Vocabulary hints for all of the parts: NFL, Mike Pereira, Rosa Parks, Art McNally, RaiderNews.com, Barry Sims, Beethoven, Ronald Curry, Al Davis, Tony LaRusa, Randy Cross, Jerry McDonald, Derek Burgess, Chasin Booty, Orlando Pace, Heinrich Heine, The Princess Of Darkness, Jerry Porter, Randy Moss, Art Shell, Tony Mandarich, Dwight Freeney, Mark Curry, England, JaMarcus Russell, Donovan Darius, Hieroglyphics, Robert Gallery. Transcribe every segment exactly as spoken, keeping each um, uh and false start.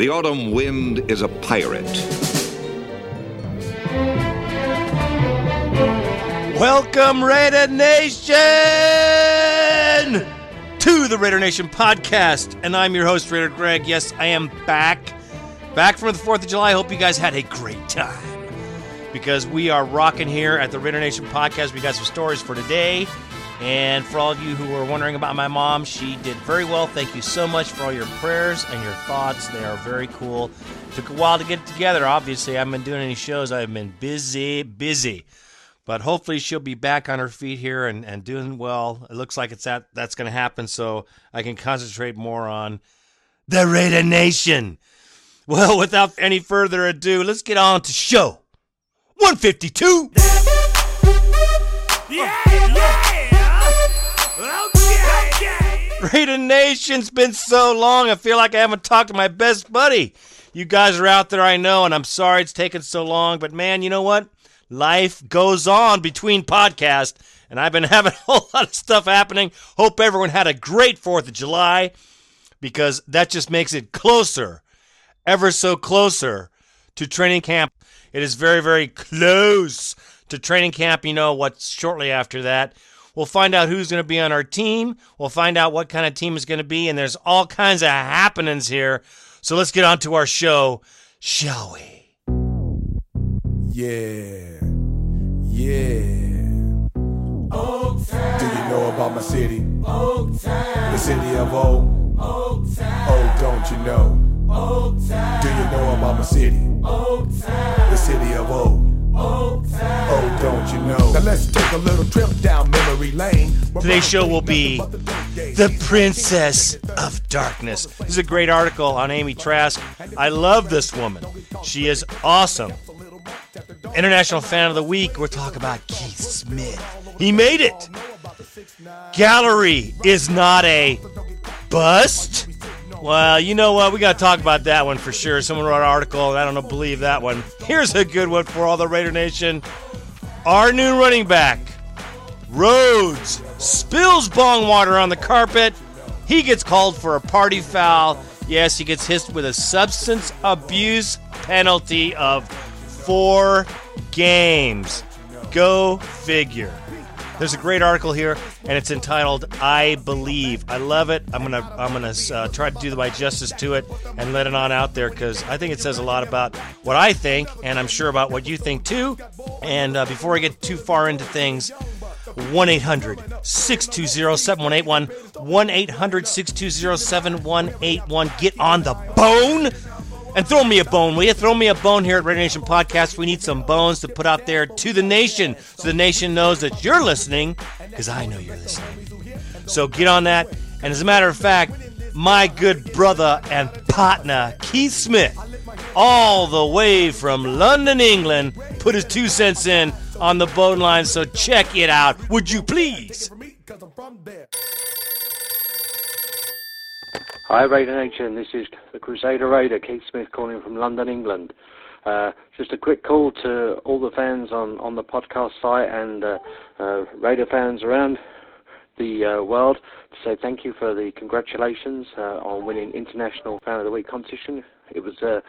The autumn wind is a pirate. Welcome, Raider Nation, to the Raider Nation podcast. And I'm your host, Raider Greg. Yes, I am back. Back from the fourth of July. Hope you guys had a great time, because we are rocking here at the Raider Nation podcast. We got some stories for today. And for all of you who were wondering about my mom, she did very well. Thank you so much for all your prayers and your thoughts. They are very cool. Took a while to get it together. Obviously, I haven't been doing any shows. I've been busy, busy. But hopefully she'll be back on her feet here and, and doing well. It looks like it's that that's going to happen, so I can concentrate more on the Raider Nation. Well, without any further ado, let's get on to show one fifty-two. Yeah, yeah. Raider Nation's been so long, I feel like I haven't talked to my best buddy. You guys are out there, I know, and I'm sorry it's taken so long, but man, you know what? Life goes on between podcasts, and I've been having a whole lot of stuff happening. Hope everyone had a great fourth of July, because that just makes it closer, ever so closer, to training camp. It is very, very close to training camp. You know what's shortly after that. We'll find out who's going to be on our team. We'll find out what kind of team is going to be. And there's all kinds of happenings here. So let's get on to our show, shall we? Yeah. Yeah. Oaktown. Do you know about my city? Oaktown. The city of O. Oaktown. Oh, don't you know? Oaktown. Do you know about my city? Oaktown. The city of O. Oh, don't you know? Now let's take a little trip down memory lane. Today's show will be The Princess of Darkness. This is a great article on Amy Trask. I love this woman. She is awesome. International Fan of the Week. We'll talk about Keith Smith. He made it. Gallery is not a bust. Well, you know what? We got to talk about that one for sure. Someone wrote an article, and I don't believe that one. Here's a good one for all the Raider Nation. Our new running back, Rhodes, spills bong water on the carpet. He gets called for a party foul. Yes, he gets hit with a substance abuse penalty of four games. Go figure. There's a great article here, and it's entitled "I Believe." I love it. I'm gonna, I'm gonna uh, try to do my justice to it and let it on out there, because I think it says a lot about what I think, and I'm sure about what you think too. And uh, before I get too far into things, one eight hundred, six two zero, seven one eight one, one eight hundred, six two zero, seven one eight one. Get on the bone. And throw me a bone, will you? Throw me a bone here at Raider Nation Podcast. We need some bones to put out there to the nation, so the nation knows that you're listening, because I know you're listening. So get on that. And as a matter of fact, my good brother and partner, Keith Smith, all the way from London, England, put his two cents in on the bone line. So check it out, would you please? Hi, Raider Nation. This is the Crusader Raider, Keith Smith, calling from London, England. Uh, just a quick call to all the fans on, on the podcast site and uh, uh, Raider fans around the uh, world to say thank you for the congratulations uh, on winning International Fan of the Week competition. It was uh,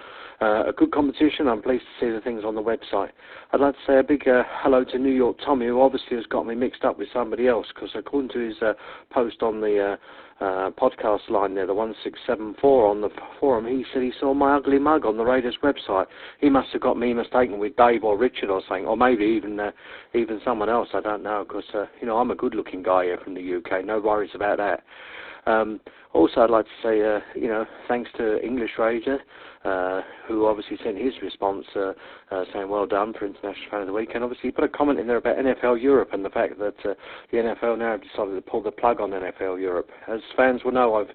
uh, a good competition. I'm pleased to see the things on the website. I'd like to say a big uh, hello to New York Tommy, who obviously has got me mixed up with somebody else, because according to his uh, post on the uh, uh, podcast line there, the one six seven four on the forum, he said he saw my ugly mug on the Raiders website. He must have got me mistaken with Dave or Richard or something, or maybe even uh, even someone else. I don't know, because uh, you know, I'm a good-looking guy here from the U K. No worries about that. Um, also, I'd like to say, uh, you know, thanks to English Raider, uh, who obviously sent his response uh, uh, saying well done for International Fan of the Week. And obviously he put a comment in there about N F L Europe and the fact that uh, the N F L now have decided to pull the plug on N F L Europe. As fans will know, I've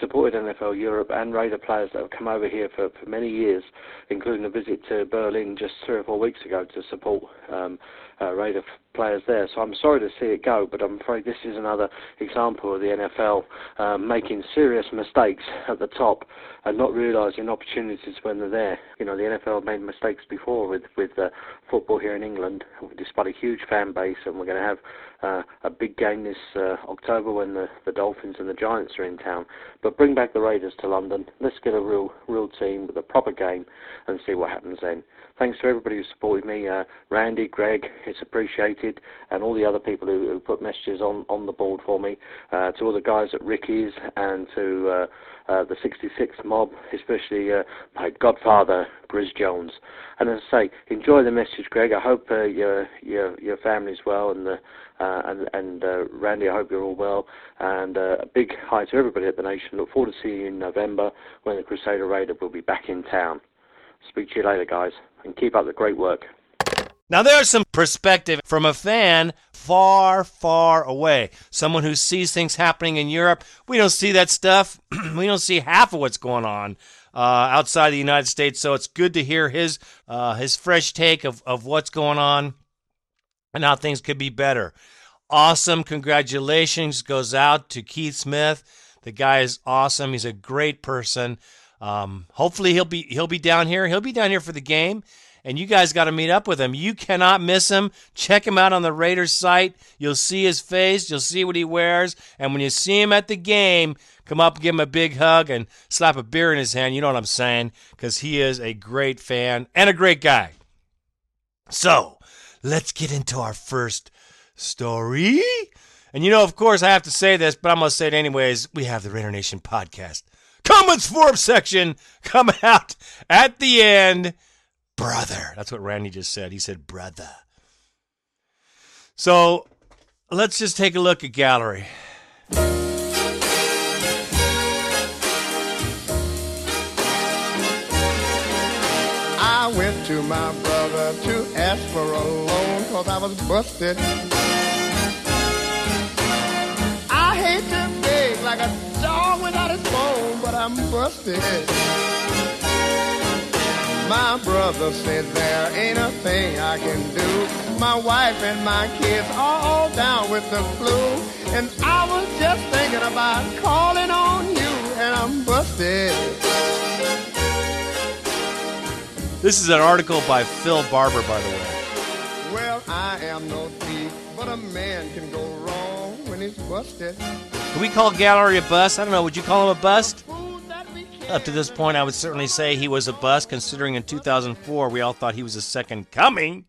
supported N F L Europe and Raider players that have come over here for, for many years, including a visit to Berlin just three or four weeks ago to support um, uh, Raider players there. So I'm sorry to see it go, but I'm afraid this is another example of the N F L uh, making serious mistakes at the top and not realising opportunities when they're there. You know, the N F L made mistakes before with, with uh, football here in England, despite a huge fan base, and we're going to have uh, a big game this uh, October when the, the Dolphins and the Giants are in town. But bring back the Raiders to London. Let's get a real real team with a proper game and see what happens then. Thanks to everybody who supported me, uh, Randy, Greg, it's appreciated, and all the other people who, who put messages on, on the board for me, uh, to all the guys at Ricky's and to uh, uh, the sixty-six mob, especially uh, my godfather, Grizz Jones. And as I say, enjoy the message, Greg. I hope uh, your, your your family's well, and the, uh, and, and uh, Randy, I hope you're all well. And uh, a big hi to everybody at the nation. Look forward to seeing you in November when the Crusader Raider will be back in town. Speak to you later, guys, and keep up the great work. Now, there's some perspective from a fan far, far away, someone who sees things happening in Europe. We don't see that stuff. We don't see half of what's going on uh, outside the United States, so it's good to hear his uh, his fresh take of, of what's going on and how things could be better. Awesome. Congratulations goes out to Keith Smith. The guy is awesome. He's a great person. Um, hopefully he'll be he'll be down here. He'll be down here for the game, and you guys got to meet up with him. You cannot miss him. Check him out on the Raiders site. You'll see his face. You'll see what he wears. And when you see him at the game, come up and give him a big hug and slap a beer in his hand. You know what I'm saying, because he is a great fan and a great guy. So let's get into our first story. And, you know, of course, I have to say this, but I'm going to say it anyways. We have the Raider Nation podcast comments form section coming out at the end. Brother. That's what Randy just said. He said, brother. So let's just take a look at Gallery. I went to my brother to ask for a loan because I was busted. I hate to beg like a dog without his bone, but I'm busted. My brother said there ain't a thing I can do. My wife and my kids are all down with the flu. And I was just thinking about calling on you, and I'm busted. This is an article by Phil Barber, by the way. Well, I am no thief, but a man can go wrong when he's busted. Can we call Gallery a bust? I don't know. Would you call him a bust? Up to this point, I would certainly say he was a bust, considering in two thousand four, we all thought he was a second coming.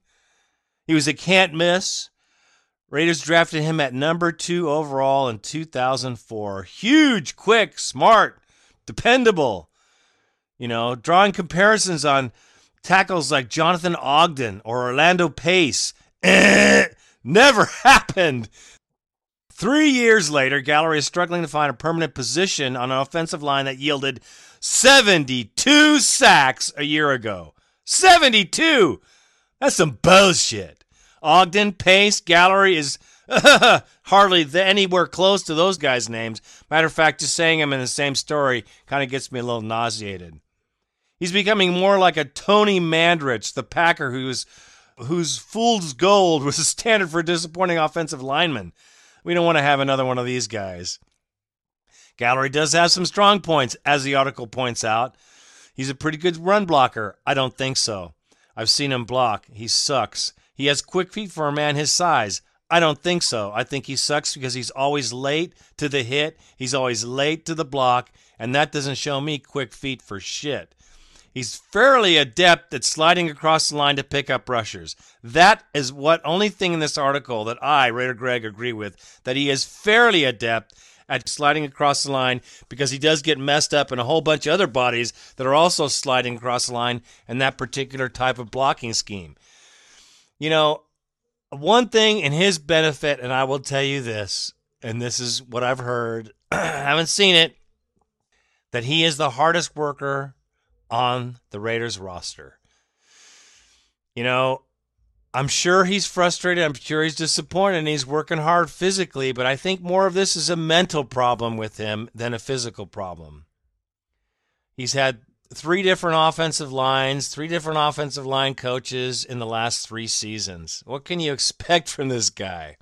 He was a can't miss. Raiders drafted him at number two overall in two thousand four. Huge, quick, smart, dependable. You know, drawing comparisons on tackles like Jonathan Ogden or Orlando Pace. Eh, never happened. Three years later, Gallery is struggling to find a permanent position on an offensive line that yielded seventy-two sacks a year ago. seventy-two! That's some bullshit. Ogden, Pace, Gallery is uh, hardly anywhere close to those guys' names. Matter of fact, just saying them in the same story kind of gets me a little nauseated. He's becoming more like a Tony Mandarich, the Packer who's, whose fool's gold was a standard for disappointing offensive linemen. We don't want to have another one of these guys. Gallery does have some strong points, as the article points out. He's a pretty good run blocker. I don't think so. I've seen him block. He sucks. He has quick feet for a man his size. I don't think so. I think he sucks because he's always late to the hit. He's always late to the block, and that doesn't show me quick feet for shit. He's fairly adept at sliding across the line to pick up rushers. That is what only thing in this article that I, Raider Greg, agree with, that he is fairly adept at sliding across the line, because he does get messed up in a whole bunch of other bodies that are also sliding across the line in that particular type of blocking scheme. You know, one thing in his benefit, and I will tell you this, and this is what I've heard, I haven't seen it, that he is the hardest worker on the Raiders roster. You know, I'm sure he's frustrated. I'm sure he's disappointed, and he's working hard physically, but I think more of this is a mental problem with him than a physical problem. He's had three different offensive lines, three different offensive line coaches in the last three seasons. What can you expect from this guy?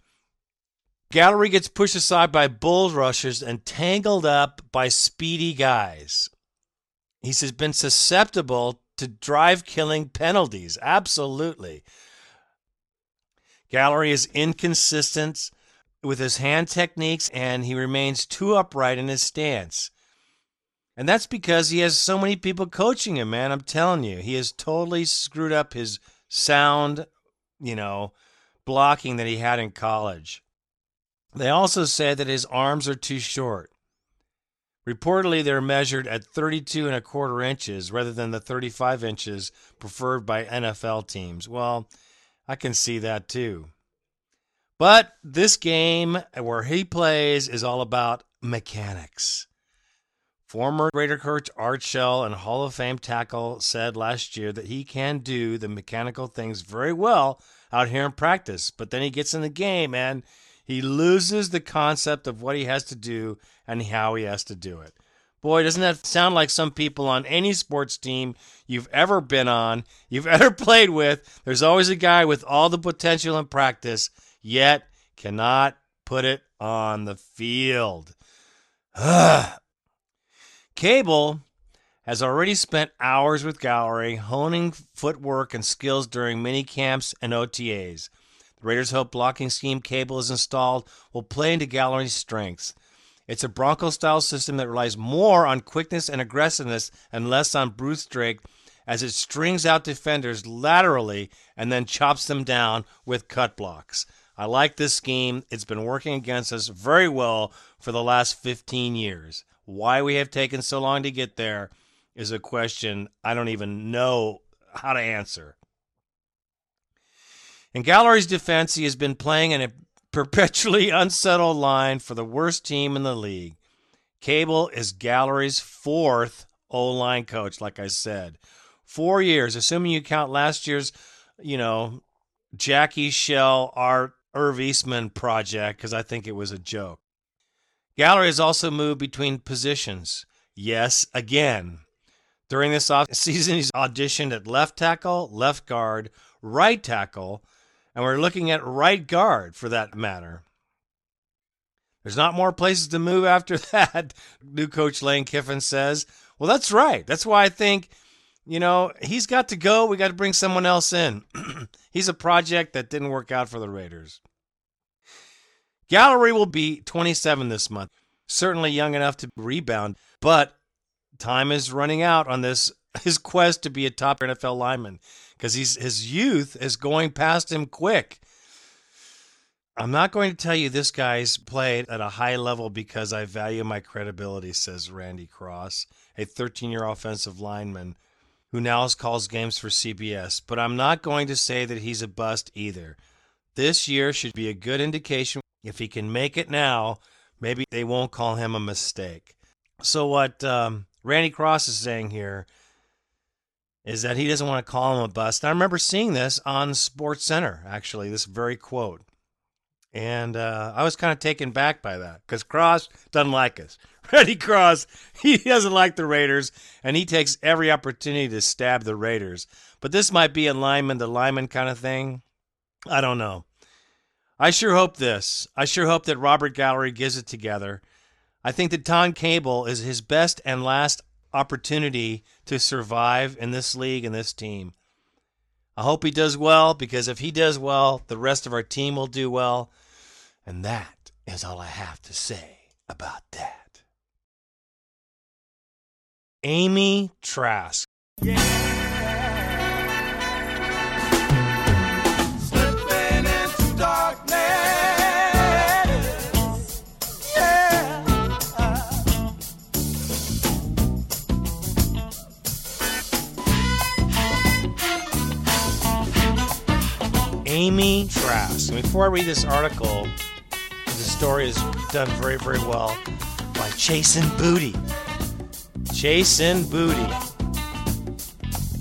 Gallery gets pushed aside by bull rushers and tangled up by speedy guys. He's been susceptible to drive-killing penalties. Absolutely. Gallery is inconsistent with his hand techniques, and he remains too upright in his stance. And that's because he has so many people coaching him, man. I'm telling you, he has totally screwed up his sound, you know, blocking that he had in college. They also said that his arms are too short. Reportedly, they're measured at thirty-two and a quarter inches rather than the thirty-five inches preferred by N F L teams. Well, I can see that too. But this game where he plays is all about mechanics. Former Raider coach Art Shell and Hall of Fame tackle said last year that he can do the mechanical things very well out here in practice, but then he gets in the game and he loses the concept of what he has to do and how he has to do it. Boy, doesn't that sound like some people on any sports team you've ever been on, you've ever played with? There's always a guy with all the potential in practice, yet cannot put it on the field. Ugh. Cable has already spent hours with Gallery honing footwork and skills during mini camps and O T As. The Raiders hope blocking scheme Cable has installed will play into Gallery's strengths. It's a Bronco-style system that relies more on quickness and aggressiveness and less on brute strength, as it strings out defenders laterally and then chops them down with cut blocks. I like this scheme. It's been working against us very well for the last fifteen years. Why we have taken so long to get there is a question I don't even know how to answer. In Gallery's defense, he has been playing in a perpetually unsettled line for the worst team in the league. Cable is Gallery's fourth O-line coach, like I said. Four years, assuming you count last year's, you know, Jackie Shell, Art, Irv Eastman project, because I think it was a joke. Gallery has also moved between positions. Yes, again. During this offseason, he's auditioned at left tackle, left guard, right tackle, and we're looking at right guard for that matter. There's not more places to move after that, new coach Lane Kiffin says. Well, that's right. That's why I think, you know, he's got to go. We got to bring someone else in. He's a project that didn't work out for the Raiders. Gallery will be twenty-seven this month, certainly young enough to rebound, but time is running out on this his quest to be a top N F L lineman, because his youth is going past him quick. I'm not going to tell you this guy's played at a high level because I value my credibility, says Randy Cross, a thirteen-year offensive lineman who now calls games for C B S, but I'm not going to say that he's a bust either. This year should be a good indication. If he can make it now, maybe they won't call him a mistake. So what um, Randy Cross is saying here is that he doesn't want to call him a bust. I remember seeing this on SportsCenter, actually, this very quote. And uh, I was kind of taken back by that because Cross doesn't like us. Randy Cross, he doesn't like the Raiders, and he takes every opportunity to stab the Raiders. But this might be a lineman-to-lineman kind of thing. I don't know. I sure hope this. I sure hope that Robert Gallery gives it together. I think that Tom Cable is his best and last opportunity to survive in this league and this team. I hope he does well, because if he does well, the rest of our team will do well. And that is all I have to say about that. Amy Trask. Yeah. Amy Trask. Before I read this article, the story is done very, very well by Chasin Booty. Chasin Booty.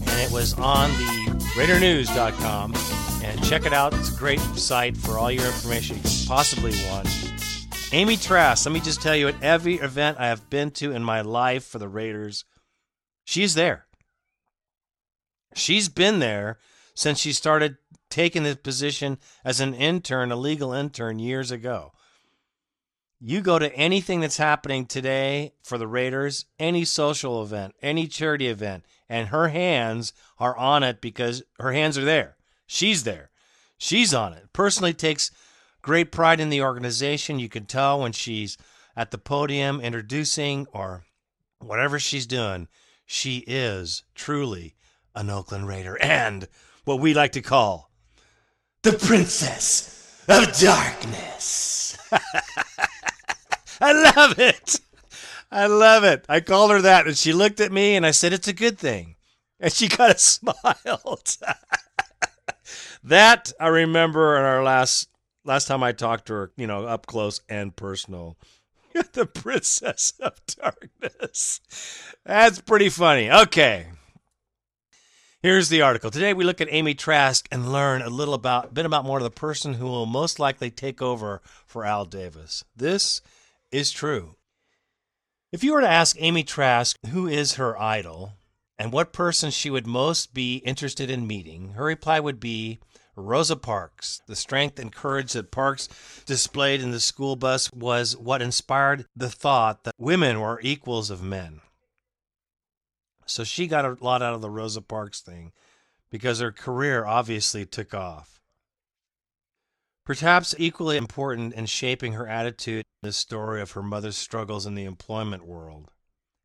And it was on the Raider News dot com. And check it out. It's a great site for all your information you possibly want. Amy Trask. Let me just tell you, at every event I have been to in my life for the Raiders, She's there. She's been there since she started taking this position as an intern, a legal intern, years ago. You go to anything that's happening today for the Raiders, any social event, any charity event, and her hands are on it because her hands are there. She's there. She's on it. Personally takes great pride in the organization. You can tell when she's at the podium introducing or whatever she's doing. She is truly an Oakland Raider and what we like to call the Princess of Darkness. I love it. I love it. I called her that, and she looked at me, and I said, it's a good thing. And she kind of smiled. That, I remember in our last last time I talked to her, you know, up close and personal. You're the Princess of Darkness. That's pretty funny. Okay. Here's the article. Today we look at Amy Trask and learn a little about, bit about more of the person who will most likely take over for Al Davis. This is true. If you were to ask Amy Trask who is her idol and what person she would most be interested in meeting, her reply would be Rosa Parks. The strength and courage that Parks displayed in the school bus was what inspired the thought that women were equals of men. So she got a lot out of the Rosa Parks thing because her career obviously took off. Perhaps equally important in shaping her attitude is the story of her mother's struggles in the employment world.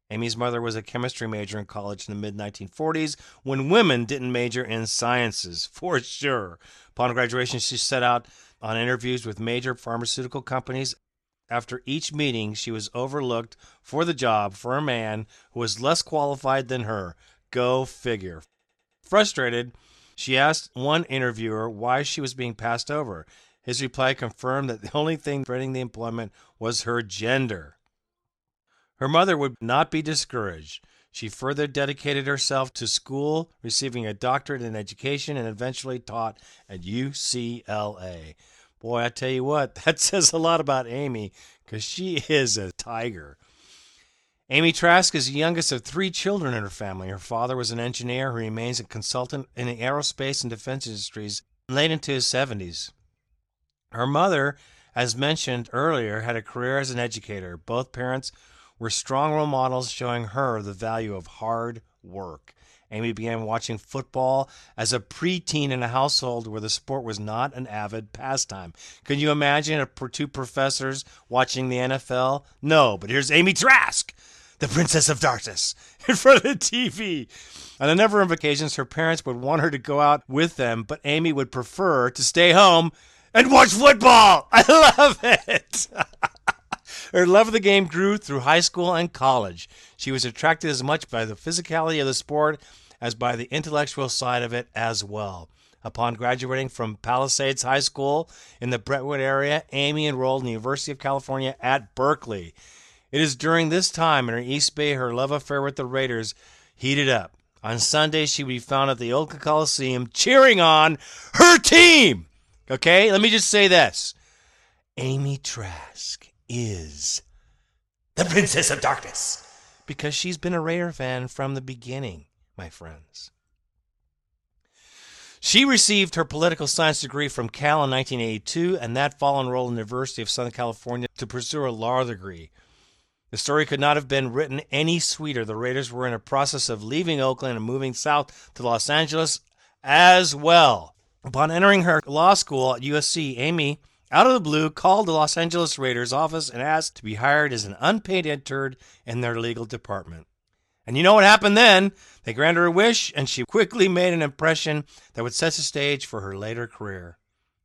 Amy's mother was a chemistry major in college in the mid nineteen forties when women didn't major in sciences, for sure. Upon graduation, she set out on interviews with major pharmaceutical companies. After each meeting, she was overlooked for the job for a man who was less qualified than her. Go figure. Frustrated, she asked one interviewer why she was being passed over. His reply confirmed that the only thing preventing the employment was her gender. Her mother would not be discouraged. She further dedicated herself to school, receiving a doctorate in education, and eventually taught at U C L A. Boy, I tell you what, that says a lot about Amy, because she is a tiger. Amy Trask is the youngest of three children in her family. Her father was an engineer who remains a consultant in the aerospace and defense industries late into his seventies. Her mother, as mentioned earlier, had a career as an educator. Both parents were strong role models showing her the value of hard work. Amy began watching football as a preteen in a household where the sport was not an avid pastime. Can you imagine a, two professors watching the N F L? No, but here's Amy Trask, the Princess of Darkness, in front of the T V. On a number of occasions, her parents would want her to go out with them, but Amy would prefer to stay home and watch football. I love it. Her love of the game grew through high school and college. She was attracted as much by the physicality of the sport as by the intellectual side of it as well. Upon graduating from Palisades High School in the Brentwood area, Amy enrolled in the University of California at Berkeley. It is during this time in her East Bay her love affair with the Raiders heated up. On Sunday, she would be found at the Oakland Coliseum cheering on her team. Okay, let me just say this. Amy Trask is the Princess of Darkness because she's been a Raider fan from the beginning, my friends. She received her political science degree from Cal in nineteen eighty-two and that fall enrolled in the University of Southern California to pursue a law degree. The story could not have been written any sweeter. The Raiders were in a process of leaving Oakland and moving south to Los Angeles as well. Upon entering her law school at U S C, Amy, out of the blue, called the Los Angeles Raiders office and asked to be hired as an unpaid intern in their legal department. And you know what happened then? They granted her wish, and she quickly made an impression that would set the stage for her later career.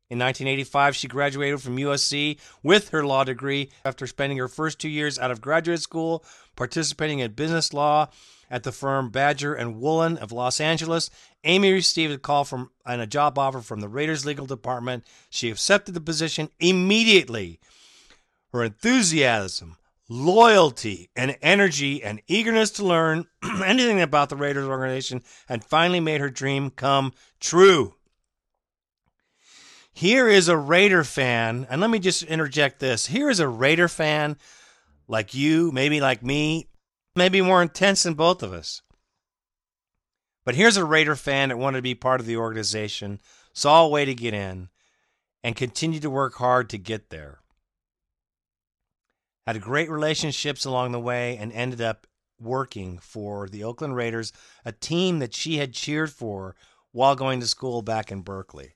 In nineteen eighty-five, she graduated from U S C with her law degree after spending her first two years out of graduate school participating in business law at the firm Badger and Woolen of Los Angeles. Amy received a call from and a job offer from the Raiders legal department. She accepted the position immediately. Her enthusiasm, loyalty, and energy and eagerness to learn anything about the Raiders organization had finally made her dream come true. Here is a Raider fan, and let me just interject this. Here is a Raider fan like you, maybe like me, maybe more intense than both of us. But here's a Raider fan that wanted to be part of the organization, saw a way to get in, and continued to work hard to get there. Had great relationships along the way and ended up working for the Oakland Raiders, a team that she had cheered for while going to school back in Berkeley.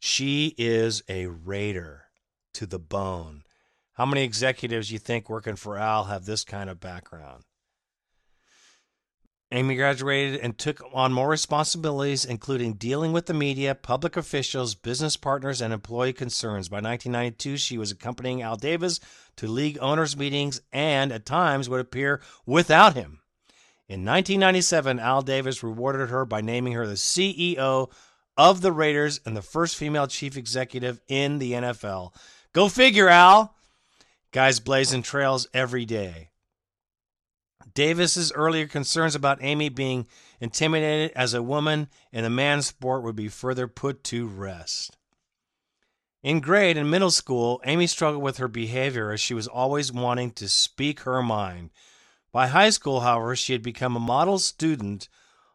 She is a Raider to the bone. How many executives you think working for Al have this kind of background? Amy graduated and took on more responsibilities, including dealing with the media, public officials, business partners, and employee concerns. By nineteen ninety-two, she was accompanying Al Davis to league owners' meetings and, at times, would appear without him. In nineteen ninety-seven, Al Davis rewarded her by naming her the C E O of the Raiders and the first female chief executive in the N F L. Go figure, Al! Guys blazing trails every day. Davis's earlier concerns about Amy being intimidated as a woman in the man's sport would be further put to rest. In grade and middle school, Amy struggled with her behavior as she was always wanting to speak her mind. By high school, however, she had become a model student,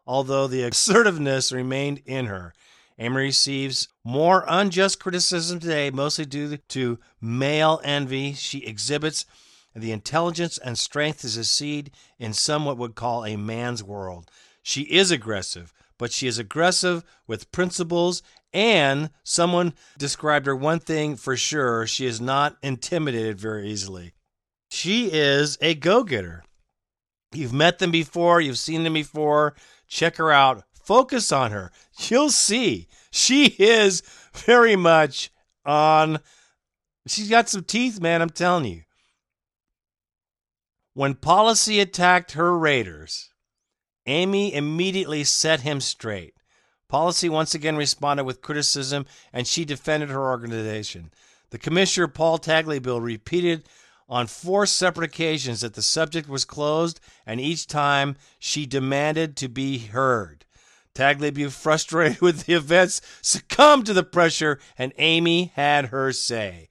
although the assertiveness remained in her. Amy receives more unjust criticism today, mostly due to male envy. She exhibits the intelligence and strength is a seed in somewhat would call a man's world. She is aggressive, but she is aggressive with principles, and someone described her one thing for sure, she is not intimidated very easily. She is a go-getter. You've met them before, you've seen them before, check her out, focus on her. You'll see, she is very much on, she's got some teeth, man, I'm telling you. When policy attacked her Raiders, Amy immediately set him straight. Policy once again responded with criticism, and she defended her organization. The commissioner, Paul Tagliabue, repeated on four separate occasions that the subject was closed, and each time she demanded to be heard. Tagliabue, frustrated with the events, succumbed to the pressure, and Amy had her say.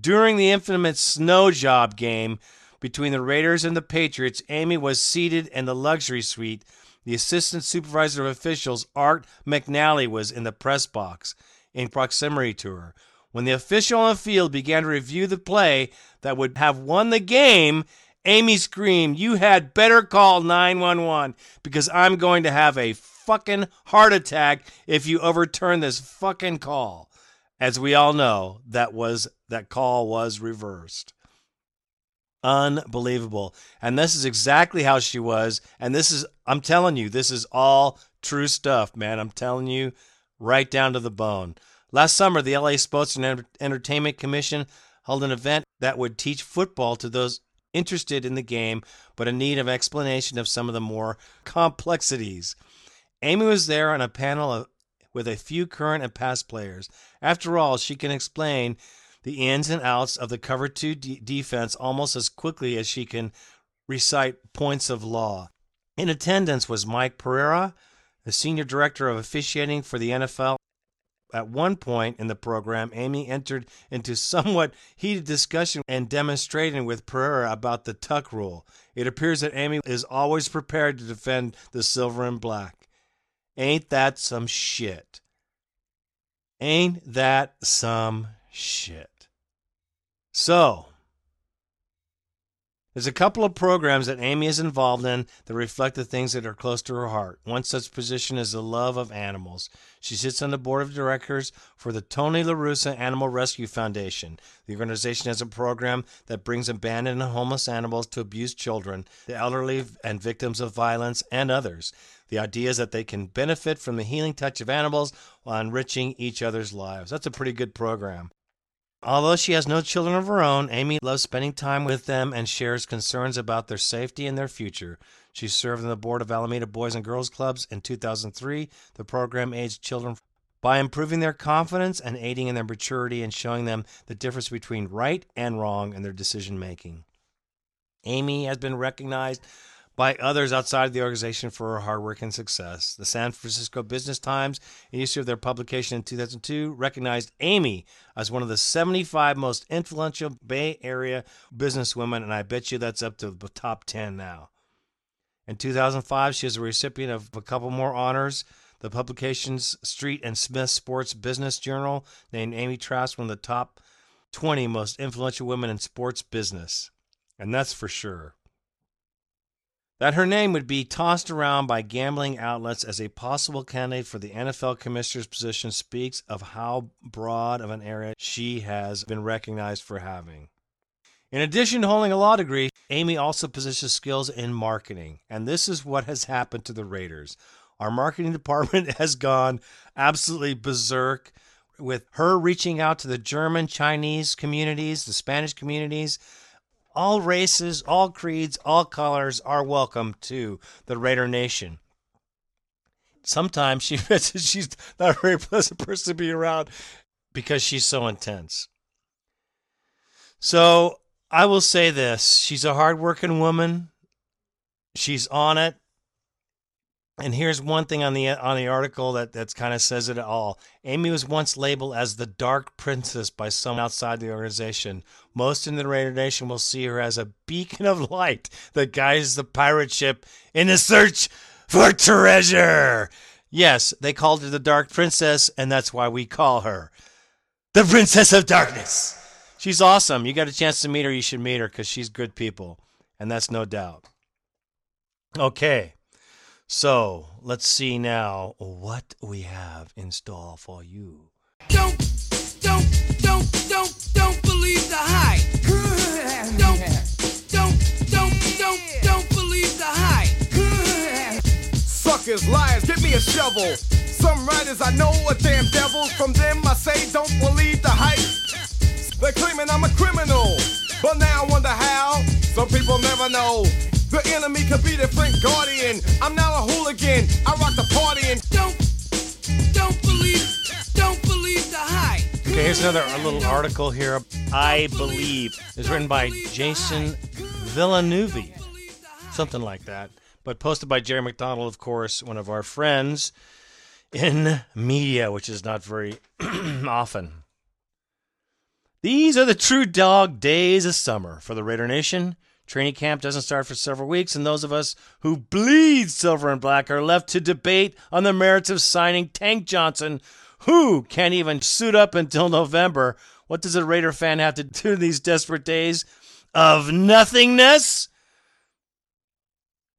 During the infamous snow job game, between the Raiders and the Patriots, Amy was seated in the luxury suite. The assistant supervisor of officials, Art McNally, was in the press box in proximity to her. When the official on the field began to review the play that would have won the game, Amy screamed, "You had better call nine one one because I'm going to have a fucking heart attack if you overturn this fucking call." As we all know, that was that call was reversed. Unbelievable. And this is exactly how she was. And this is, I'm telling you, this is all true stuff, man. I'm telling you, right down to the bone. Last summer, the L A Sports and Entertainment Commission held an event that would teach football to those interested in the game, but in need of explanation of some of the more complexities. Amy was there on a panel of, with a few current and past players. After all, she can explain the ins and outs of the cover two de- defense almost as quickly as she can recite points of law. In attendance was Mike Pereira, the senior director of officiating for the N F L. At one point in the program, Amy entered into somewhat heated discussion and demonstrating with Pereira about the tuck rule. It appears that Amy is always prepared to defend the silver and black. Ain't that some shit? Ain't that some shit? So, there's a couple of programs that Amy is involved in that reflect the things that are close to her heart. One such position is the love of animals. She sits on the board of directors for the Tony LaRusa Animal Rescue Foundation. The organization has a program that brings abandoned and homeless animals to abused children, the elderly and victims of violence, and others. The idea is that they can benefit from the healing touch of animals while enriching each other's lives. That's a pretty good program. Although she has no children of her own, Amy loves spending time with them and shares concerns about their safety and their future. She served on the board of Alameda Boys and Girls Clubs in two thousand three. The program aids children by improving their confidence and aiding in their maturity and showing them the difference between right and wrong in their decision-making. Amy has been recognized by others outside of the organization for her hard work and success. The San Francisco Business Times, in issue of their publication in two thousand two, recognized Amy as one of the seventy-five most influential Bay Area businesswomen, and I bet you that's up to the top ten now. In two thousand five, she is a recipient of a couple more honors. The publications Street and Smith Sports Business Journal named Amy Trask one of the top twenty most influential women in sports business. And that's for sure. That her name would be tossed around by gambling outlets as a possible candidate for the N F L commissioner's position speaks of how broad of an area she has been recognized for having. In addition to holding a law degree, Amy also possesses skills in marketing, and this is what has happened to the Raiders. Our marketing department has gone absolutely berserk with her reaching out to the German, Chinese communities, the Spanish communities. All races, all creeds, all colors are welcome to the Raider Nation. Sometimes she she's not a very pleasant person to be around because she's so intense. So I will say this. She's a hardworking woman. She's on it. And here's one thing on the on the article that that's kind of says it all. Amy was once labeled as the Dark Princess by someone outside the organization. Most in the Raider Nation will see her as a beacon of light that guides the pirate ship in the search for treasure. Yes, they called her the Dark Princess, and that's why we call her the Princess of Darkness. She's awesome. You got a chance to meet her, you should meet her because she's good people, and that's no doubt. Okay. So, let's see now what we have in store for you. Don't, don't, don't, don't, don't believe the hype. Don't, don't, don't, don't, don't believe the hype. Suckers, liars, give me a shovel. Some writers I know are damn devils. From them I say don't believe the hype. They're claiming I'm a criminal. But now I wonder how. Some people never know. The enemy could be the Frank Guardian. I'm now a hooligan. I rock the party and don't, don't believe, don't believe the hype. Okay, here's another a little article here. I Believe is written by Jason Villanueva, something like that, but posted by Jerry McDonald, of course, one of our friends in media, which is not very often. These are the true dog days of summer for the Raider Nation. Training camp doesn't start for several weeks, and those of us who bleed silver and black are left to debate on the merits of signing Tank Johnson, who can't even suit up until November. What does a Raider fan have to do in these desperate days of nothingness?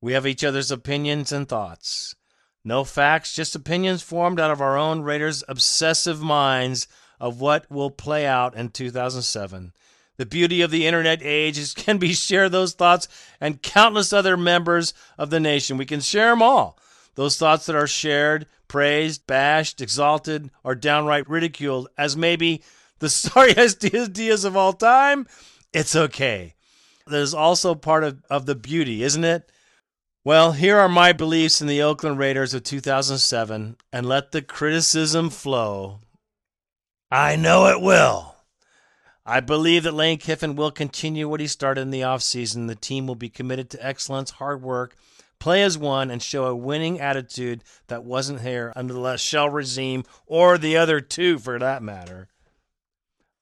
We have each other's opinions and thoughts. No facts, just opinions formed out of our own Raiders' obsessive minds of what will play out in two thousand seven. The beauty of the internet age is can be share those thoughts and countless other members of the nation. We can share them all. Those thoughts that are shared, praised, bashed, exalted, or downright ridiculed as maybe the sorriest ideas of all time. It's okay. That is also part of, of the beauty, isn't it? Well, here are my beliefs in the Oakland Raiders of two thousand seven, and let the criticism flow. I know it will. I believe that Lane Kiffin will continue what he started in the offseason. The team will be committed to excellence, hard work, play as one, and show a winning attitude that wasn't here under the Shell regime or the other two, for that matter.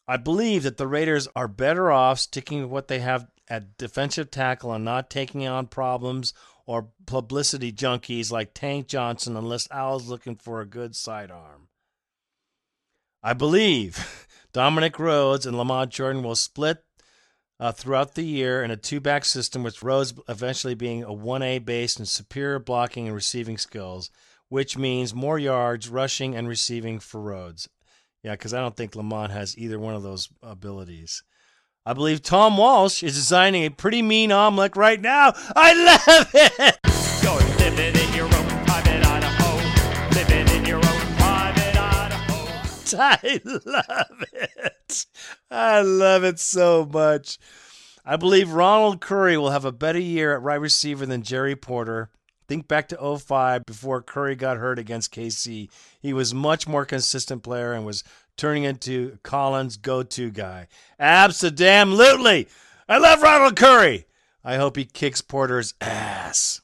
I believe that the Raiders are better off sticking with what they have at defensive tackle and not taking on problems or publicity junkies like Tank Johnson unless Al's looking for a good sidearm. I believe Dominic Rhodes and Lamont Jordan will split uh, throughout the year in a two-back system, with Rhodes eventually being a one A base and superior blocking and receiving skills, which means more yards, rushing, and receiving for Rhodes. Yeah, because I don't think Lamont has either one of those abilities. I believe Tom Walsh is designing a pretty mean omelet right now. I love it! You're living in your own private Idaho. Living in your own I love it. I love it so much. I believe Ronald Curry will have a better year at right receiver than Jerry Porter. Think back to oh five before Curry got hurt against K C. He was much more consistent player and was turning into Collins' go-to guy. Abso-damn-lutely. I love Ronald Curry. I hope he kicks Porter's ass.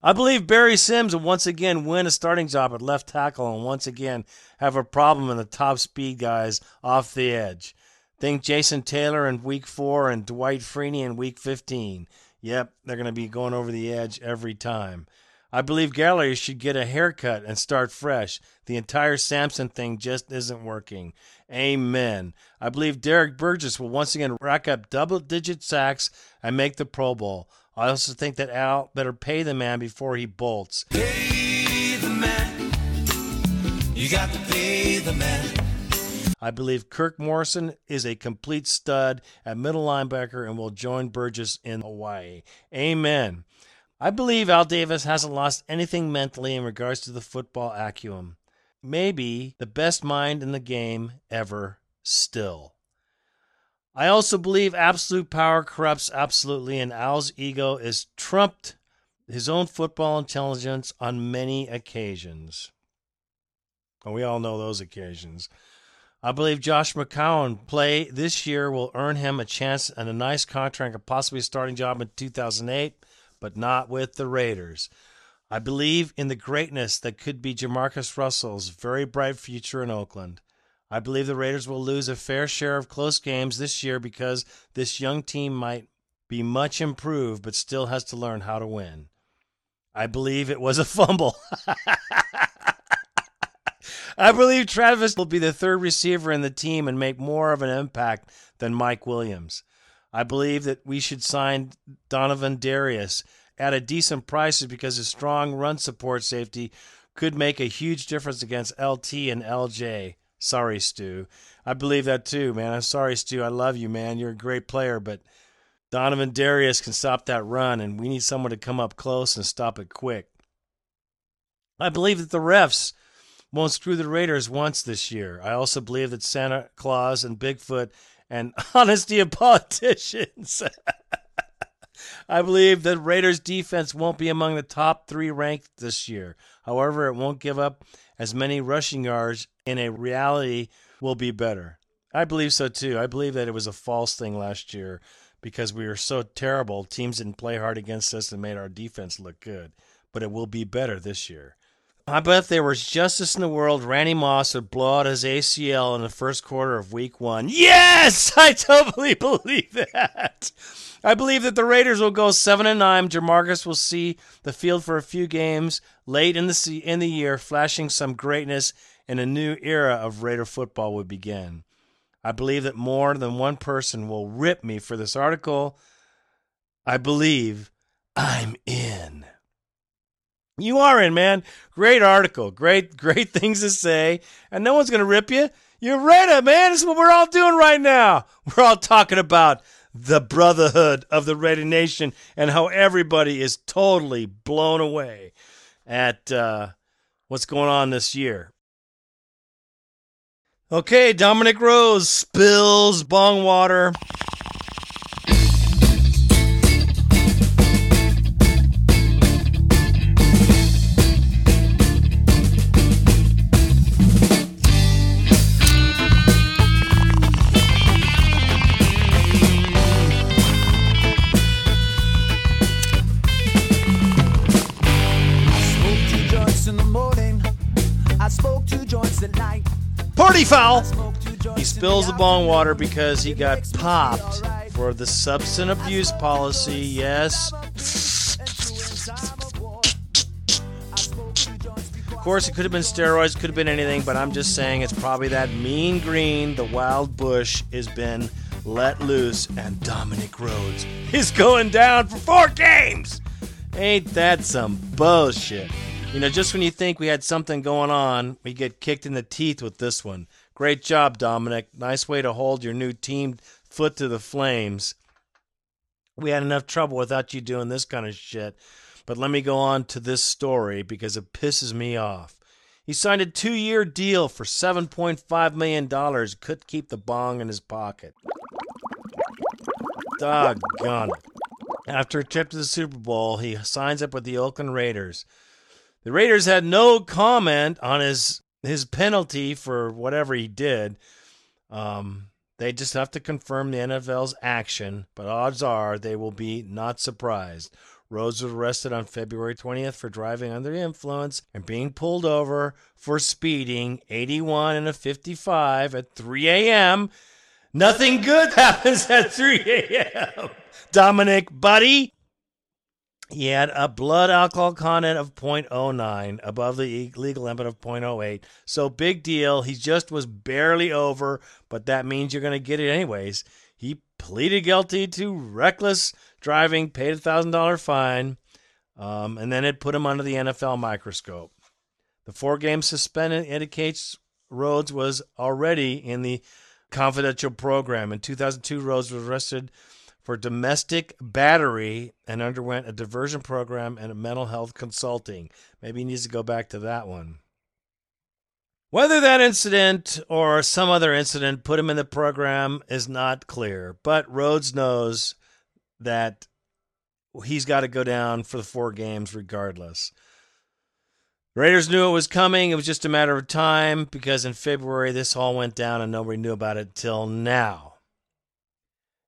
I believe Barry Sims will once again win a starting job at left tackle and once again have a problem in the top speed guys off the edge. Think Jason Taylor in week four and Dwight Freeney in week fifteen. Yep, they're going to be going over the edge every time. I believe Gallery should get a haircut and start fresh. The entire Samson thing just isn't working. Amen. I believe Derek Burgess will once again rack up double-digit sacks and make the Pro Bowl. I also think that Al better pay the man before he bolts. Pay the man. You got to pay the man. I believe Kirk Morrison is a complete stud at middle linebacker and will join Burgess in Hawaii. Amen. I believe Al Davis hasn't lost anything mentally in regards to the football acumen. Maybe the best mind in the game ever still. I also believe absolute power corrupts absolutely, and Al's ego is trumped his own football intelligence on many occasions. And we all know those occasions. I believe Josh McCown play this year will earn him a chance and a nice contract and possibly a starting job in two thousand eight. But not with the Raiders. I believe in the greatness that could be JaMarcus Russell's very bright future in Oakland. I believe the Raiders will lose a fair share of close games this year because this young team might be much improved but still has to learn how to win. I believe it was a fumble. I believe Travis will be the third receiver in the team and make more of an impact than Mike Williams. I believe that we should sign Donovan Darius at a decent price because his strong run support safety could make a huge difference against L T and L J. Sorry, Stu. I believe that too, man. I'm sorry, Stu. I love you, man. You're a great player, but Donovan Darius can stop that run, and we need someone to come up close and stop it quick. I believe that the refs won't screw the Raiders once this year. I also believe that Santa Claus and Bigfoot and honesty of politicians. I believe the Raiders' defense won't be among the top three ranked this year. However, it won't give up as many rushing yards, and a reality will be better. I believe so, too. I believe that it was a false thing last year because we were so terrible. Teams didn't play hard against us and made our defense look good, but it will be better this year. I bet if there was justice in the world, Randy Moss would blow out his A C L in the first quarter of week one. Yes! I totally believe that. I believe that the Raiders will go seven and nine. JaMarcus will see the field for a few games late in the in the year, flashing some greatness, and a new era of Raider football would begin. I believe that more than one person will rip me for this article. I believe I'm in. You are in, man. Great article. Great, great things to say. And no one's going to rip you. You're Raider, man. This is what we're all doing right now. We're all talking about the brotherhood of the Raider Nation and how everybody is totally blown away at uh, what's going on this year. Okay, Dominic Rhodes spills bong water. Party foul! He spills the bong water because he got popped for the substance abuse policy. Yes. Of course, it could have been steroids, could have been anything, but I'm just saying it's probably that mean green, the wild bush, has been let loose, and Dominic Rhodes is going down for four games! Ain't that some bullshit? You know, just when you think we had something going on, we get kicked in the teeth with this one. Great job, Dominic. Nice way to hold your new team foot to the flames. We had enough trouble without you doing this kind of shit. But let me go on to this story because it pisses me off. He signed a two-year deal for seven point five million dollars. Couldn't keep the bong in his pocket. Doggone it. After a trip to the Super Bowl, he signs up with the Oakland Raiders. The Raiders had no comment on his his penalty for whatever he did. Um, they just have to confirm the N F L's action, but odds are they will be not surprised. Rhodes was arrested on February twentieth for driving under the influence and being pulled over for speeding eighty-one and a fifty-five at three a.m. Nothing good happens at three a.m. Dominic, buddy. He had a blood alcohol content of point oh nine, above the legal limit of point oh eight. So big deal. He just was barely over, but that means you're going to get it anyways. He pleaded guilty to reckless driving, paid a one thousand dollars fine, um, and then it put him under the N F L microscope. The four-game suspension indicates Rhodes was already in the confidential program. In two thousand two, Rhodes was arrested for domestic battery and underwent a diversion program and a mental health consulting. Maybe he needs to go back to that one. Whether that incident or some other incident put him in the program is not clear, but Rhodes knows that he's got to go down for the four games regardless. Raiders knew it was coming. It was just a matter of time because in February this all went down and nobody knew about it till now.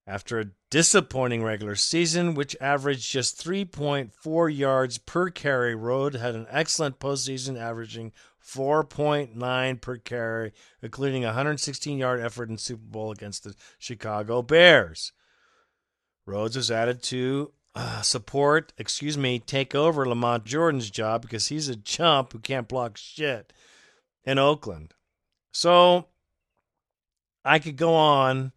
After a disappointing regular season, which averaged just three point four yards per carry, Rhodes had an excellent postseason averaging four point nine per carry, including a one hundred sixteen yard effort in Super Bowl against the Chicago Bears. Rhodes was added to uh, support, excuse me, take over Lamont Jordan's job because he's a chump who can't block shit in Oakland. So I could go on.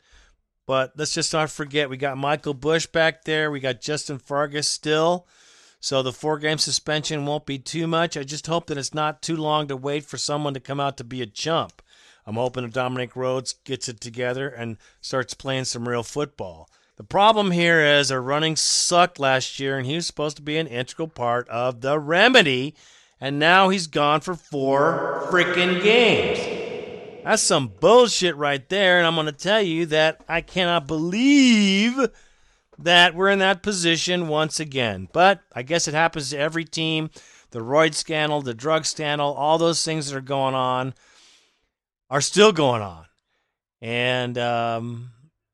But let's just not forget, we got Michael Bush back there. We got Justin Fargas still. So the four-game suspension won't be too much. I just hope that it's not too long to wait for someone to come out to be a chump. I'm hoping that Dominic Rhodes gets it together and starts playing some real football. The problem here is our running sucked last year, and he was supposed to be an integral part of the remedy, and now he's gone for four freaking games. That's some bullshit right there, and I'm going to tell you that I cannot believe that we're in that position once again. But I guess it happens to every team. The roid scandal, the drug scandal, all those things that are going on are still going on. And um,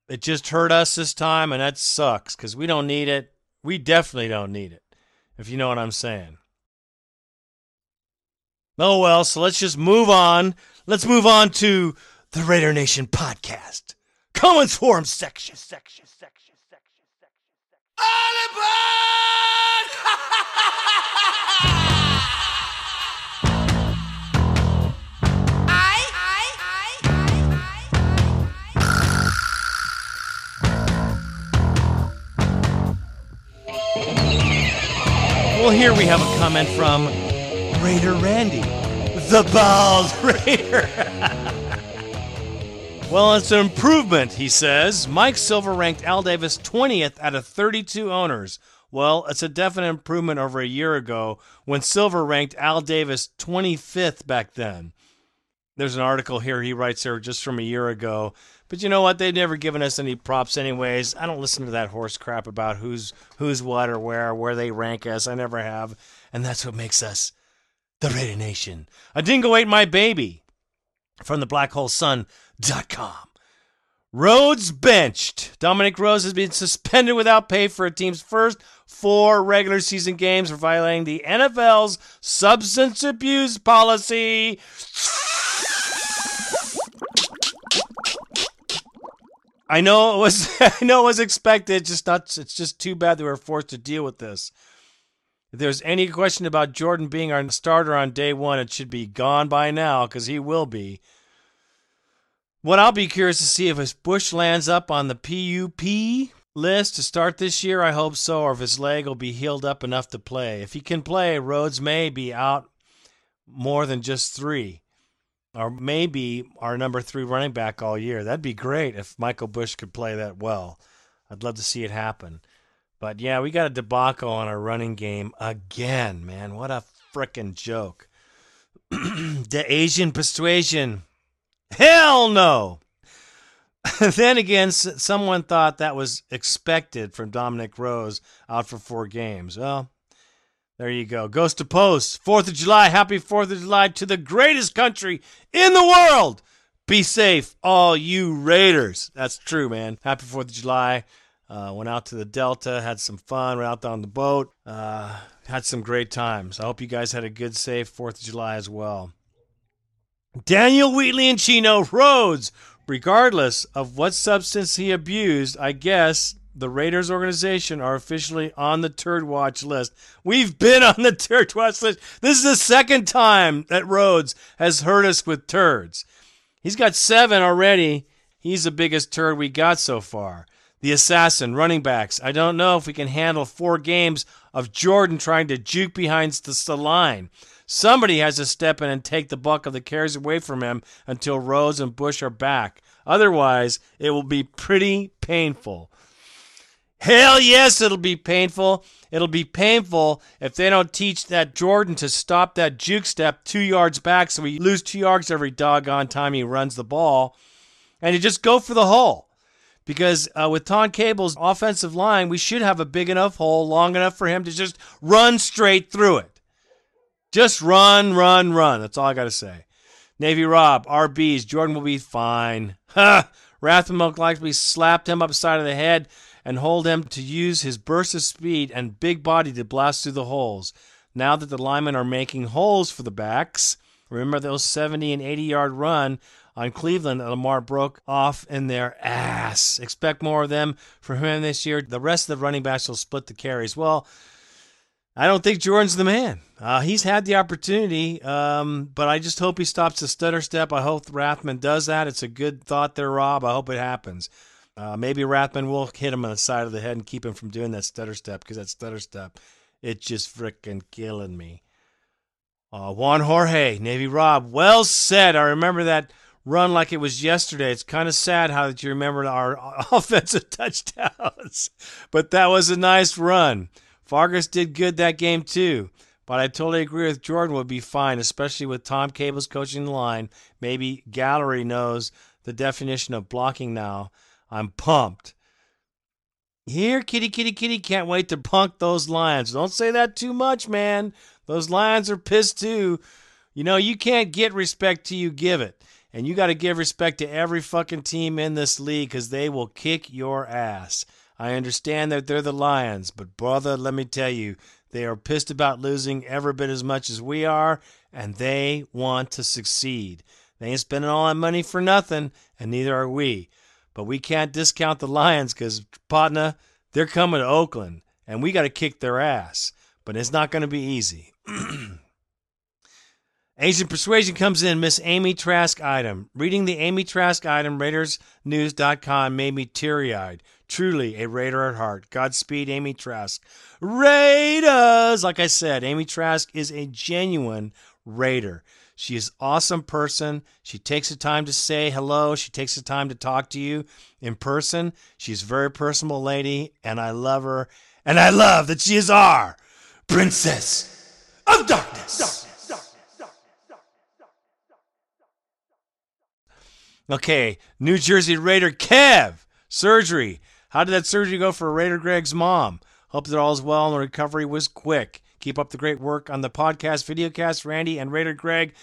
it just hurt us this time, and that sucks because we don't need it. We definitely don't need it, if you know what I'm saying. Oh, well, so let's just move on. Let's move on to the Raider Nation podcast. Comments forum section, section, section, section, section, section. All aboard! I, I, I, I, I. Well, here we have a comment from Raider Randy. The Bald Raider. Well, it's an improvement, he says. Mike Silver ranked Al Davis twentieth out of thirty-two owners. Well, it's a definite improvement over a year ago when Silver ranked Al Davis twenty-fifth back then. There's an article here he writes here just from a year ago. But you know what? They've never given us any props anyways. I don't listen to that horse crap about who's who's what or where, where they rank us. I never have. And that's what makes us the Raider Nation. A dingo ate my baby from the black hole sun dot com. Rhodes benched. Dominic Rhodes has been suspended without pay for a team's first four regular season games for violating the N F L's substance abuse policy. I know it was I know it was expected, just not it's just too bad they were forced to deal with this. If there's any question about Jordan being our starter on day one, it should be gone by now because he will be. What I'll be curious to see if his Bush lands up on the P U P list to start this year, I hope so, or if his leg will be healed up enough to play. If he can play, Rhodes may be out more than just three, or maybe our number three running back all year. That'd be great if Michael Bush could play that well. I'd love to see it happen. But, yeah, we got a debacle on our running game again, man. What a frickin' joke. The Asian persuasion. Hell no! Then again, someone thought that was expected from Dominic Rhodes out for four games. Well, there you go. Goes to post. fourth of July. Happy fourth of July to the greatest country in the world. Be safe, all you Raiders. That's true, man. Happy fourth of July. Uh, went out to the Delta, had some fun, went out on the boat, uh, had some great times. I hope you guys had a good, safe fourth of July as well. Daniel Wheatley and Chino Rhodes, regardless of what substance he abused, I guess the Raiders organization are officially on the turd watch list. We've been on the turd watch list. This is the second time that Rhodes has hurt us with turds. He's got seven already. He's the biggest turd we got so far. The assassin, running backs. I don't know if we can handle four games of Jordan trying to juke behind the line. Somebody has to step in and take the buck of the carries away from him until Rhodes and Bush are back. Otherwise, it will be pretty painful. Hell yes, it'll be painful. It'll be painful if they don't teach that Jordan to stop that juke step two yards back so we lose two yards every doggone time he runs the ball. And you just go for the hole. Because uh, with Tom Cable's offensive line, we should have a big enough hole long enough for him to just run straight through it. Just run, run, run. That's all I got to say. Navy Rob, R Bs, Jordan will be fine. Ha! Rathmilk likely slapped him upside of the head and hold him to use his burst of speed and big body to blast through the holes. Now that the linemen are making holes for the backs, remember those seventy and eighty-yard run on Cleveland that Lamar broke off in their ass. Expect more of them from him this year. The rest of the running backs will split the carries. Well, I don't think Jordan's the man. Uh, he's had the opportunity, um, but I just hope he stops the stutter step. I hope Rathman does that. It's a good thought there, Rob. I hope it happens. Uh, maybe Rathman will hit him on the side of the head and keep him from doing that stutter step, because that stutter step, it's just frickin' killing me. Uh, Juan Jorge, Navy Rob, well said. I remember that run like it was yesterday. It's kind of sad how that you remembered our offensive touchdowns, but that was a nice run. Vargas did good that game too, but I totally agree with Jordan would be fine, especially with Tom Cable's coaching the line. Maybe Gallery knows the definition of blocking now. I'm pumped. Here, kitty, kitty, kitty, can't wait to punk those Lions. Don't say that too much, man. Those Lions are pissed too. You know, you can't get respect till you give it. And you got to give respect to every fucking team in this league because they will kick your ass. I understand that they're the Lions, but brother, let me tell you, they are pissed about losing every bit as much as we are, and they want to succeed. They ain't spending all that money for nothing, and neither are we. But we can't discount the Lions because, partner, they're coming to Oakland, and we got to kick their ass. But it's not going to be easy. Asian Persuasion comes in, Miss Amy Trask item. Reading the Amy Trask item, Raiders News dot com, made me teary-eyed. Truly a Raider at heart. Godspeed, Amy Trask. Raiders! Like I said, Amy Trask is a genuine Raider. She is an awesome person. She takes the time to say hello. She takes the time to talk to you in person. She's a very personable lady, and I love her. And I love that she is our Princess of Darkness. Darkness. Okay, New Jersey Raider Kev, surgery. How did that surgery go for Raider Greg's mom? Hope that all is well and the recovery was quick. Keep up the great work on the podcast, videocast, Randy, and Raider Greg.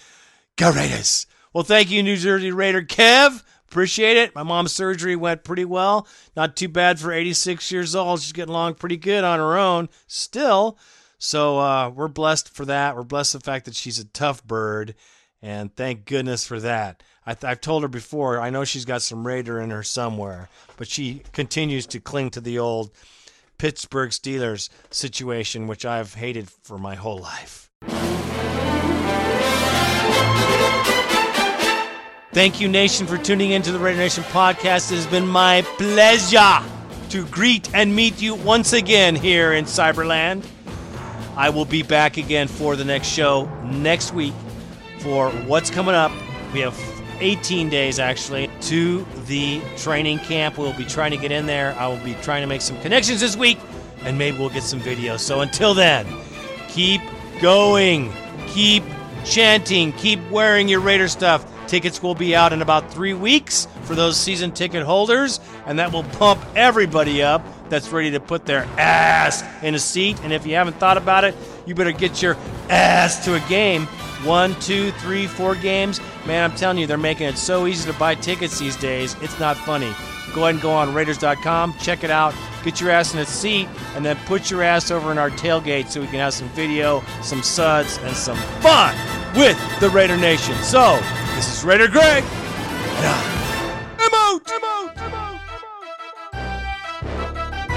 Go Raiders! Well, thank you, New Jersey Raider Kev. Appreciate it. My mom's surgery went pretty well. Not too bad for eighty-six years old. She's getting along pretty good on her own still. So uh, we're blessed for that. We're blessed the fact that she's a tough bird. And thank goodness for that. I th- I've told her before, I know she's got some Raider in her somewhere, but she continues to cling to the old Pittsburgh Steelers situation, which I've hated for my whole life. Thank you, Nation, for tuning in to the Raider Nation podcast. It has been my pleasure to greet and meet you once again here in Cyberland. I will be back again for the next show next week. For what's coming up, we have eighteen days actually to the training camp. We'll be trying to get in there. I will be trying to make some connections this week, and maybe we'll get some videos. So until then, keep going, keep chanting, keep wearing your Raider stuff. Tickets will be out in about three weeks for those season ticket holders, and that will pump everybody up that's ready to put their ass in a seat. And if you haven't thought about it, you better get your ass to a game. One, two, three, four games. Man, I'm telling you, they're making it so easy to buy tickets these days. It's not funny. Go ahead and go on Raiders dot com. Check it out. Get your ass in a seat, and then put your ass over in our tailgate so we can have some video, some suds, and some fun with the Raider Nation. So, this is Raider Greg. And I'm out. I'm out. I'm out. I'm out.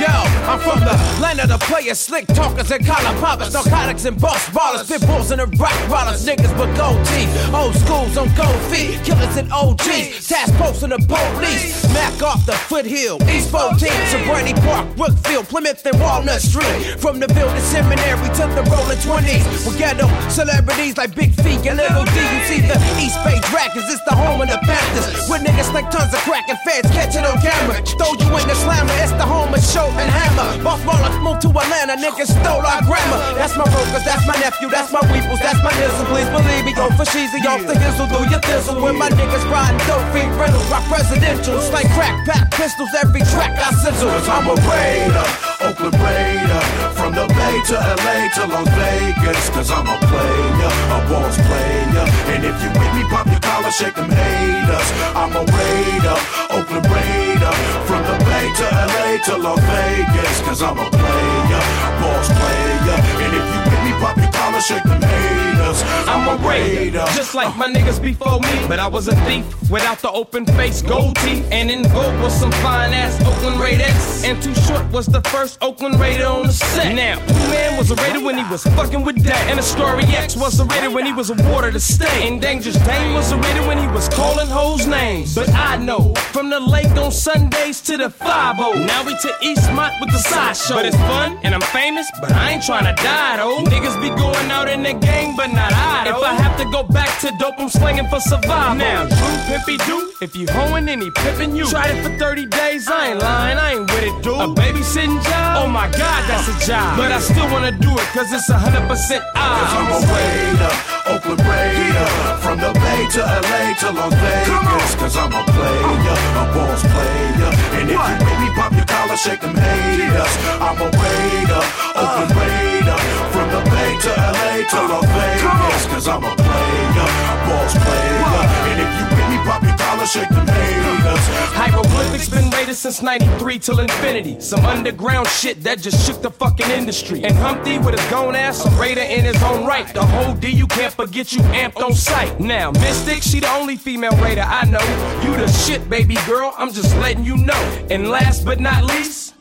yo, I'm from the land of the players, slick talkers and collar poppers, narcotics and boss ballers, pit bulls and the rock rollers, niggas with gold teeth, old schools on gold feet, killers and O Gs, task posts and the police, Mac off the foothill, East Bodine to Brady Park, Brookfield, Plymouth and Walnut Street, from the Ville to Seminary to the rolling twenties, with ghetto celebrities like Big Feet and Little D, you see the East Bay Dragons, it's the home of the Baptists, where niggas like tons of crack and fans catch it on camera, throw you in the slammer, it's the home of Show and Hammer, Buffalo moved to Atlanta, niggas stole our grammar, that's my Rokers, that's my nephew, that's my weeples, that's my nizzle, please believe me, go for cheesy, off the hizzle, do your thizzle, when my niggas riding dope, feet riddles, rock presidentials, like crack, pack pistols, every track I sizzle, cause I'm a Raider, Oakland Raider, from the Bay to L A to Las Vegas, cause I'm a player, a boss player, and if you with me, pop your collar, shake them haters, I'm a Raider, Oakland Raider, from the Bay to L A to Las Vegas, cause I'm a player, boss player, and if you with me, pop your collar, shake them haters, I'm a Raider, just like my niggas before me, but I was a thief, without the open face, gold teeth, and in gold was some fine ass Oakland Raiders, and Too Short was the first Oakland Raider on the set. Now, Blue Man was a Raider when he was fucking with that, and Astoria X was a Raider when he was awarded a stay, and Dangerous Dame was a Raider when he was calling hoes names, but I know, from the lake on Sundays to the five oh, now we to Eastmont with the sideshow, but it's fun, and I'm famous, but I ain't tryna die though, niggas be going out in the gang, but not I though, if I have to go back to dope, I'm slinging for survival, now, Drew Pimpy Doo, if you hoeing and he pimping you, tried it for thirty days, I ain't lying, I ain't with it, dude, a babysitting job, oh my god, that's a job, but I still wanna do it, cause it's one hundred percent I, cause I'm a Raider, Oakland Raider, from the Bay to L A to Las Vegas, cause I'm a player, a boss player, and if you with me, pop your collar, shake them haters, I'm a Raider, Oakland Raider, from the Bay to L A to Las Vegas, cause I'm a player, a boss player, and if you with me, pop your collar, shake them haters. Hieroglyphics been Raiders since ninety-three till infinity, some underground shit that just shook the fucking industry, and Humpty with his gone ass, a Raider in his own right, the whole D, you can't forget you amped on sight. Now Mystic, she the only female Raider I know, you the shit baby girl, I'm just letting you know, and last but not least,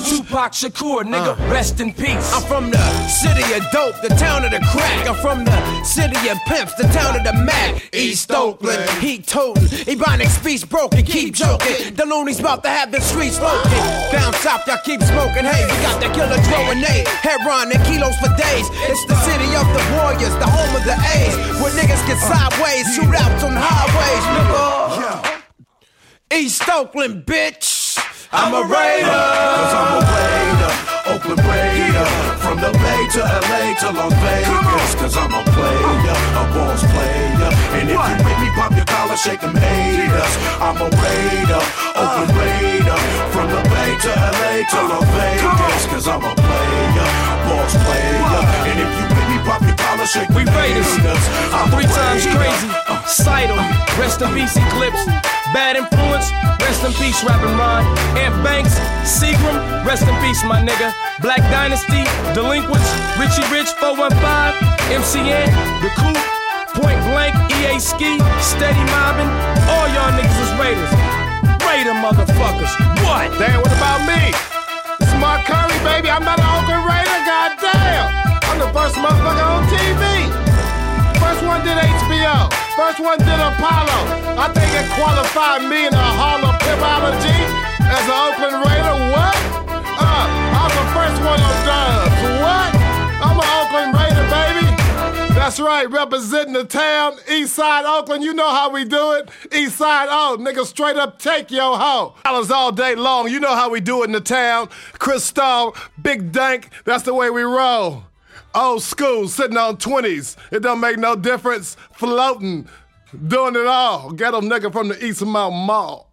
Tupac Shakur, nigga, uh, rest in peace. I'm from the city of dope, the town of the crack. I'm from the city of pimps, the town of the Mac. East Oakland, heat totin', Ebonic speech broken, keep joking. The loonies bout to have the streets smoking. Down south, y'all keep smoking. Hey, we got the killer throwing aid, heron and kilos for days. It's the city of the warriors, the home of the A's, where niggas get sideways, shootouts on highways, nigga. East Oakland, bitch. I'm a Raider, cause I'm a Raider, Oakland Raider, from the Bay to L A to Las Vegas, cause I'm a player, a boss player, and if you with me, pop your collar, shake them haters, I'm a Raider, Oakland Raider, from the Bay to L A to Las Vegas, cause I'm a player, boss player, and if you with me, pop your collar, shake them haters, I'm a Raider, three times crazy, Seidel, rest in peace, Eclipse, Bad Influence, rest in peace, rapping Ron, Ant Banks, Seagram, rest in peace, my nigga, Black Dynasty, Delinquents, Richie Rich, four one five, M C N, The Coup, Point Blank, E A Ski, Steady Mobbin, all y'all niggas is Raiders, Raider motherfuckers, what? Damn, what about me? It's Mark Curry, baby, I'm not an Oakland Raider, goddamn, I'm the first motherfucker on T V, first one did H B O. First one did Apollo. I think it qualified me in the Hall of Pimpology as an Oakland Raider. What? Uh, I was the first one on Dubs. What? I'm an Oakland Raider, baby. That's right, representing the town, Eastside Oakland. You know how we do it. Eastside O, nigga, straight up take your hoe. Dollars all day long. You know how we do it in the town. Crystal, Big Dank. That's the way we roll. Old school, sitting on twenties. It don't make no difference. Floating, doing it all. Ghetto nigga from the Eastmount Mall.